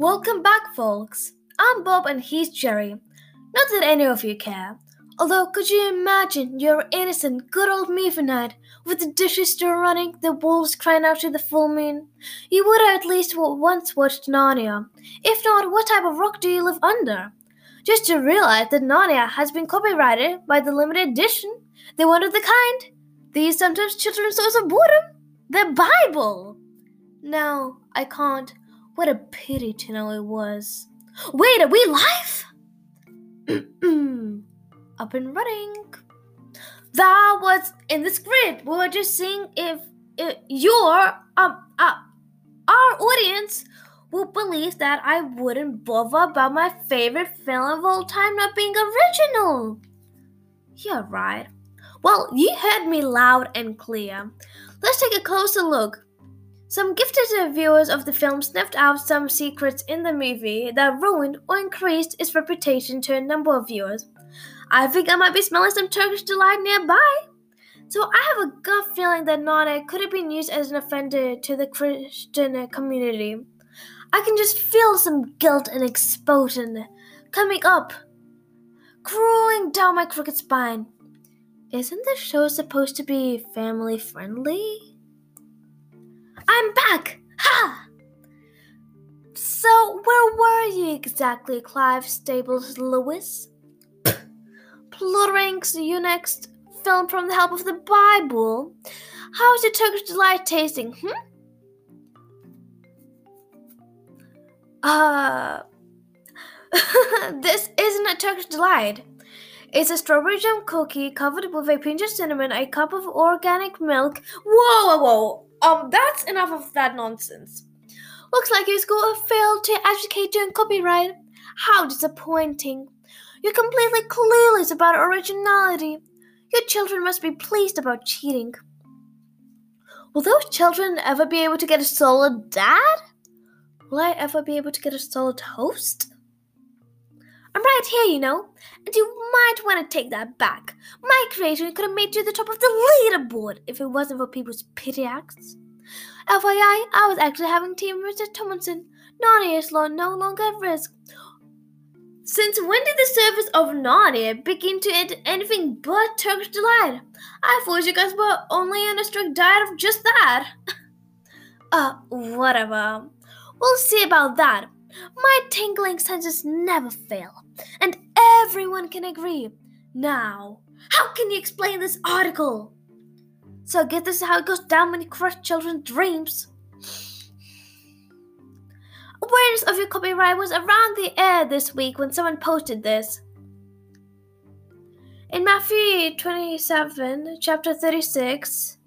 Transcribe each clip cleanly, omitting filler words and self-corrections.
Welcome back, folks. I'm Bob and he's Jerry. Not that any of you care. Although, could you imagine your innocent, good old Miffy night with the dishes still running, the wolves crying out to the full moon? You would have at least once watched Narnia. If not, what type of rock do you live under? Just to realize that Narnia has been copyrighted by the limited edition, the one of the kind, these sometimes children's source of boredom, the Bible. No, I can't. What a pity to know it was. Wait, are we live? Up and running. That was in the script. We were just seeing if your our audience would believe that I wouldn't bother about my favorite film of all time not being original. Yeah, right. Well, you heard me loud and clear. Let's take a closer look. Some gifted viewers of the film sniffed out some secrets in the movie that ruined or increased its reputation to a number of viewers. I think I might be smelling some Turkish delight nearby. So I have a gut feeling that Narnia could have been used as an offender to the Christian community. I can just feel some guilt and exposure coming up, crawling down my crooked spine. Isn't this show supposed to be family friendly? I'm back! Ha! So, where were you exactly, Clive Staples Lewis? Plottering's your next film from the help of the Bible. How's your Turkish delight tasting, This isn't a Turkish delight. It's a strawberry jam cookie covered with a pinch of cinnamon, a cup of organic milk. That's enough of that nonsense. Looks like your school failed to educate you in copyright. How disappointing. You're completely clueless about originality. Your children must be pleased about cheating. Will those children ever be able to get a solid dad? Will I ever be able to get a solid host? I'm right here, you know, and you might want to take that back. My creation could have made you the top of the leaderboard if it wasn't for people's pity acts. FYI, I was actually having tea with Mr. Tomlinson. Narnia's law no longer at risk. Since when did the service of Narnia begin to end anything but Turkish delight? I thought you guys were only on a strict diet of just that. Whatever. We'll see about that. My tingling senses never fail, and everyone can agree. Now, how can you explain this article? So get this is how it goes down when you crush children's dreams. Awareness of your copyright was around the air this week when someone posted this. In Matthew 27, chapter 36,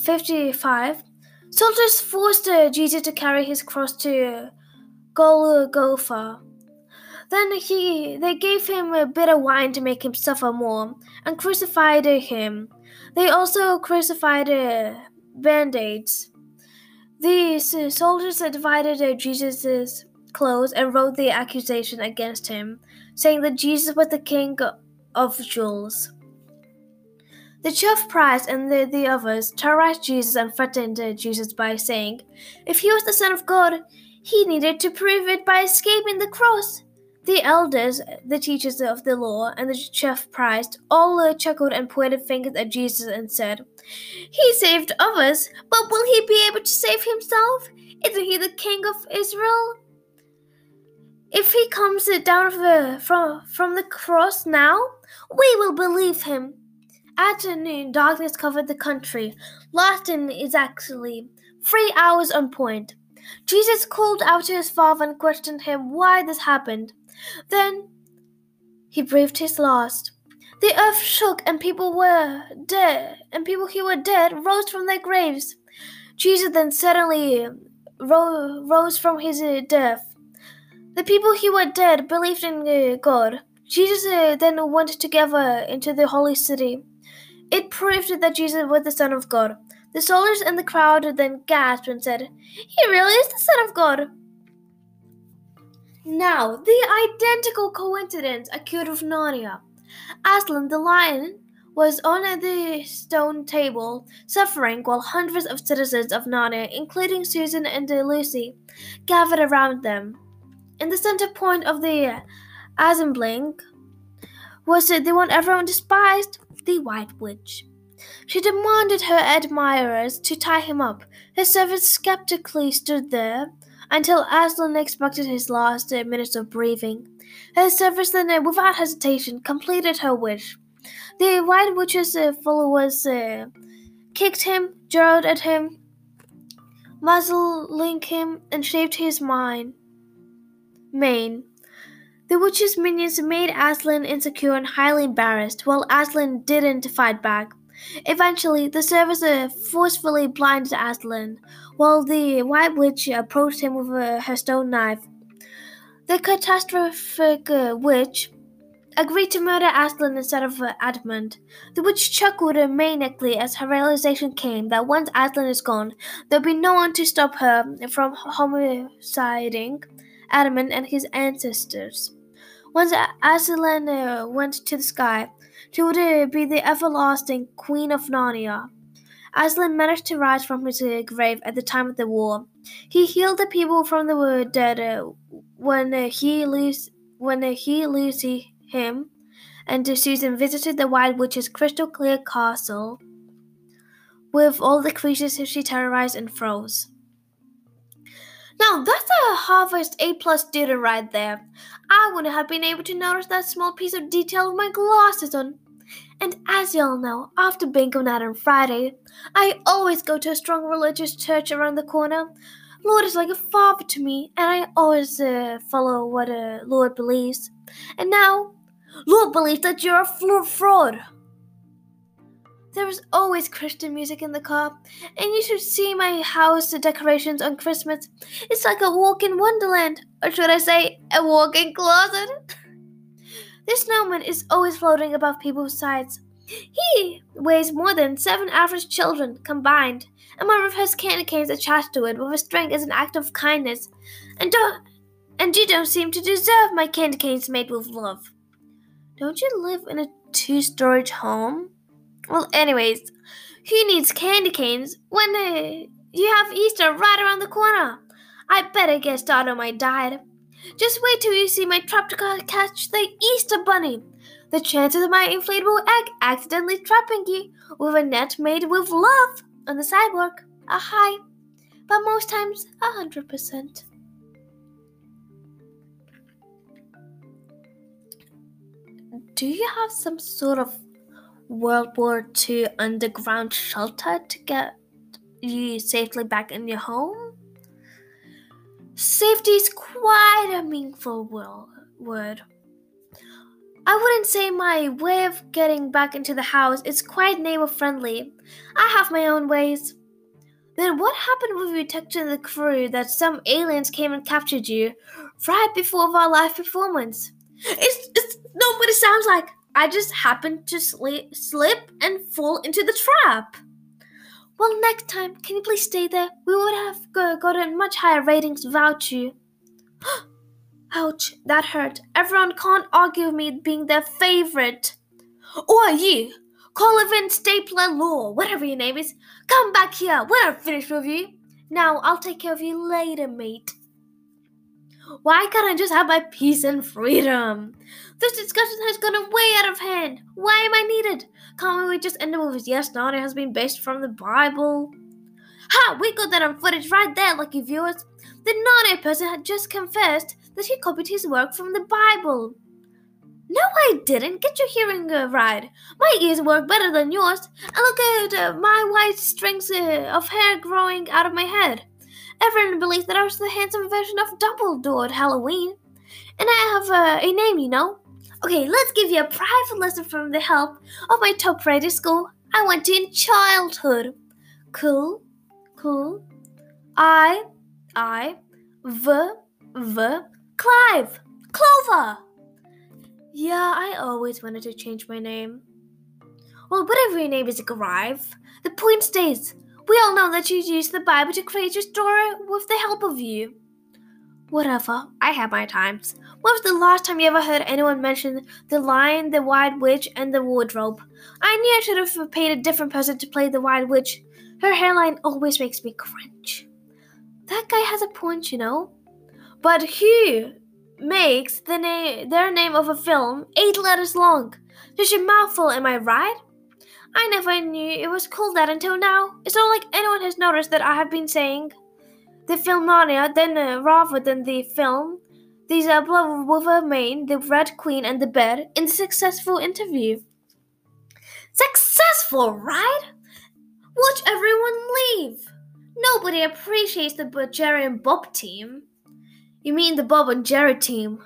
55, soldiers forced Jesus to carry his cross to Golgotha. Then they gave him a bitter wine to make him suffer more, and crucified him. They also crucified band-aids. These soldiers divided Jesus' clothes and wrote the accusation against him, saying that Jesus was the king of Jews. The chief priests and the others terrorized Jesus and threatened Jesus by saying, if he was the Son of God, he needed to prove it by escaping the cross. The elders, the teachers of the law, and the chief priests all chuckled and pointed fingers at Jesus and said, he saved others, but will he be able to save himself? Isn't he the king of Israel? If he comes down from the cross now, we will believe him. At noon, darkness covered the country, lasting exactly 3 hours on point. Jesus called out to his father and questioned him why this happened. Then he breathed his last. The earth shook, and people who were dead rose from their graves. Jesus then suddenly rose from his death. The people who were dead believed in God. Jesus then went together into the holy city. It proved that Jesus was the Son of God. The soldiers and the crowd then gasped and said, he really is the Son of God. Now, the identical coincidence occurred with Narnia. Aslan the lion was on the stone table, suffering, while hundreds of citizens of Narnia, including Susan and Lucy, gathered around them. In the center point of the assembling was the one everyone despised, the White Witch. She demanded her admirers to tie him up. Her servants skeptically stood there until Aslan expected his last minutes of breathing. Her servants then, without hesitation, completed her wish. The White Witch's followers kicked him, jawed at him, muzzling him, and shaved his mane. The witch's minions made Aslan insecure and highly embarrassed, while Aslan didn't fight back. Eventually, the servants forcefully blinded Aslan, while the White Witch approached him with her stone knife. The catastrophic witch agreed to murder Aslan instead of Edmund. The witch chuckled maniacally as her realization came that once Aslan is gone, there'll be no one to stop her from homiciding Edmund and his ancestors. Once Aslan went to the sky, she would be the everlasting Queen of Narnia. Aslan managed to rise from his grave at the time of the war. He healed the people from the dead when Lucy, him, and Susan visited the White Witch's crystal-clear castle with all the creatures she terrorized and froze. Now, that's a Harvard A+ student right there. I wouldn't have been able to notice that small piece of detail with my glasses on. And as y'all know, after bingo night on Friday, I always go to a strong religious church around the corner. Lord is like a father to me, and I always follow what Lord believes. And now, Lord believes that you're a fraud. There is always Christian music in the car, and you should see my house decorations on Christmas. It's like a walk in Wonderland, or should I say, a walk in closet. This snowman is always floating above people's sides. He weighs more than 7 average children combined, and one of his candy canes attached to it with a string as an act of kindness. And you don't seem to deserve my candy canes made with love. Don't you live in a 2-story home? Well, anyways, who needs candy canes when you have Easter right around the corner? I better get started on my diet. Just wait till you see my trap to catch the Easter bunny. The chances of my inflatable egg accidentally trapping you with a net made with love on the sidewalk are high, but most times 100%. Do you have some sort of World War II underground shelter to get you safely back in your home? Safety is quite a meaningful word. I wouldn't say my way of getting back into the house is quite neighbor-friendly. I have my own ways. Then what happened with you texting the crew that some aliens came and captured you right before our live performance? It's not what it sounds like. I just happened to slip and fall into the trap. Well, next time, can you please stay there? We would have gotten much higher ratings without you. Ouch, that hurt. Everyone can't argue with me being their favorite. Or you, Clive Staples Lewis, whatever your name is, come back here when I'm finished with you. Now, I'll take care of you later, mate. Why can't I just have my peace and freedom? This discussion has gone way out of hand. Why am I needed? Can't we just end it with yes, Narnia has been based from the Bible? Ha! We got that on footage right there, lucky viewers. The Narnia person had just confessed that he copied his work from the Bible. No, I didn't. Get your hearing right. My ears work better than yours. And look at my white strings of hair growing out of my head. Everyone believes that I was the handsome version of Dumbledore at Halloween. And I have a name, you know. Okay, let's give you a private lesson from the help of my top-rated school I went to in childhood. Cool. Clive. Clover. Yeah, I always wanted to change my name. Well, whatever your name is, Clive, the point stays. We all know that you used the Bible to create your story with the help of you. Whatever, I have my times. When was the last time you ever heard anyone mention the Lion, the White Witch, and the Wardrobe? I knew I should have paid a different person to play the White Witch. Her hairline always makes me cringe. That guy has a point, you know. But who makes the their name of a film 8 letters long? Just a mouthful, am I right? I never knew it was called that until now. It's not like anyone has noticed that I have been saying the film Narnia, then rather than the film. These are Blood Wolverine, the Red Queen, and the Bear in the successful interview. Successful, right? Watch everyone leave. Nobody appreciates the Jerry and Bob team. You mean the Bob and Jerry team?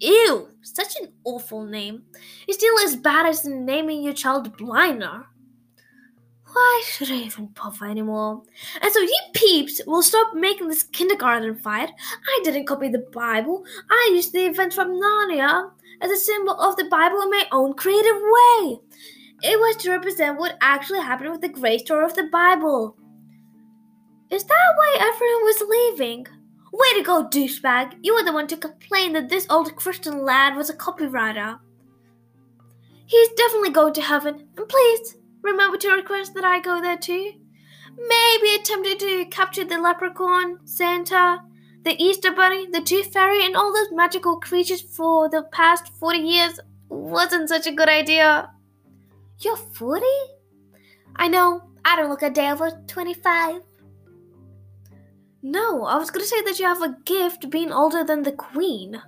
Ew, such an awful name. It's still as bad as naming your child Bliner. Why should I even bother anymore? And so you peeps will stop making this kindergarten fight. I didn't copy the Bible. I used the event from Narnia as a symbol of the Bible in my own creative way. It was to represent what actually happened with the great story of the Bible. Is that why everyone was leaving? Way to go, douchebag. You were the one to complain that this old Christian lad was a copywriter. He's definitely going to heaven, and please remember to request that I go there too. Maybe attempting to capture the leprechaun, Santa, the Easter Bunny, the Tooth Fairy, and all those magical creatures for the past 40 years wasn't such a good idea. You're 40? I know, I don't look a day over 25. No, I was going to say that you have a gift being older than the Queen.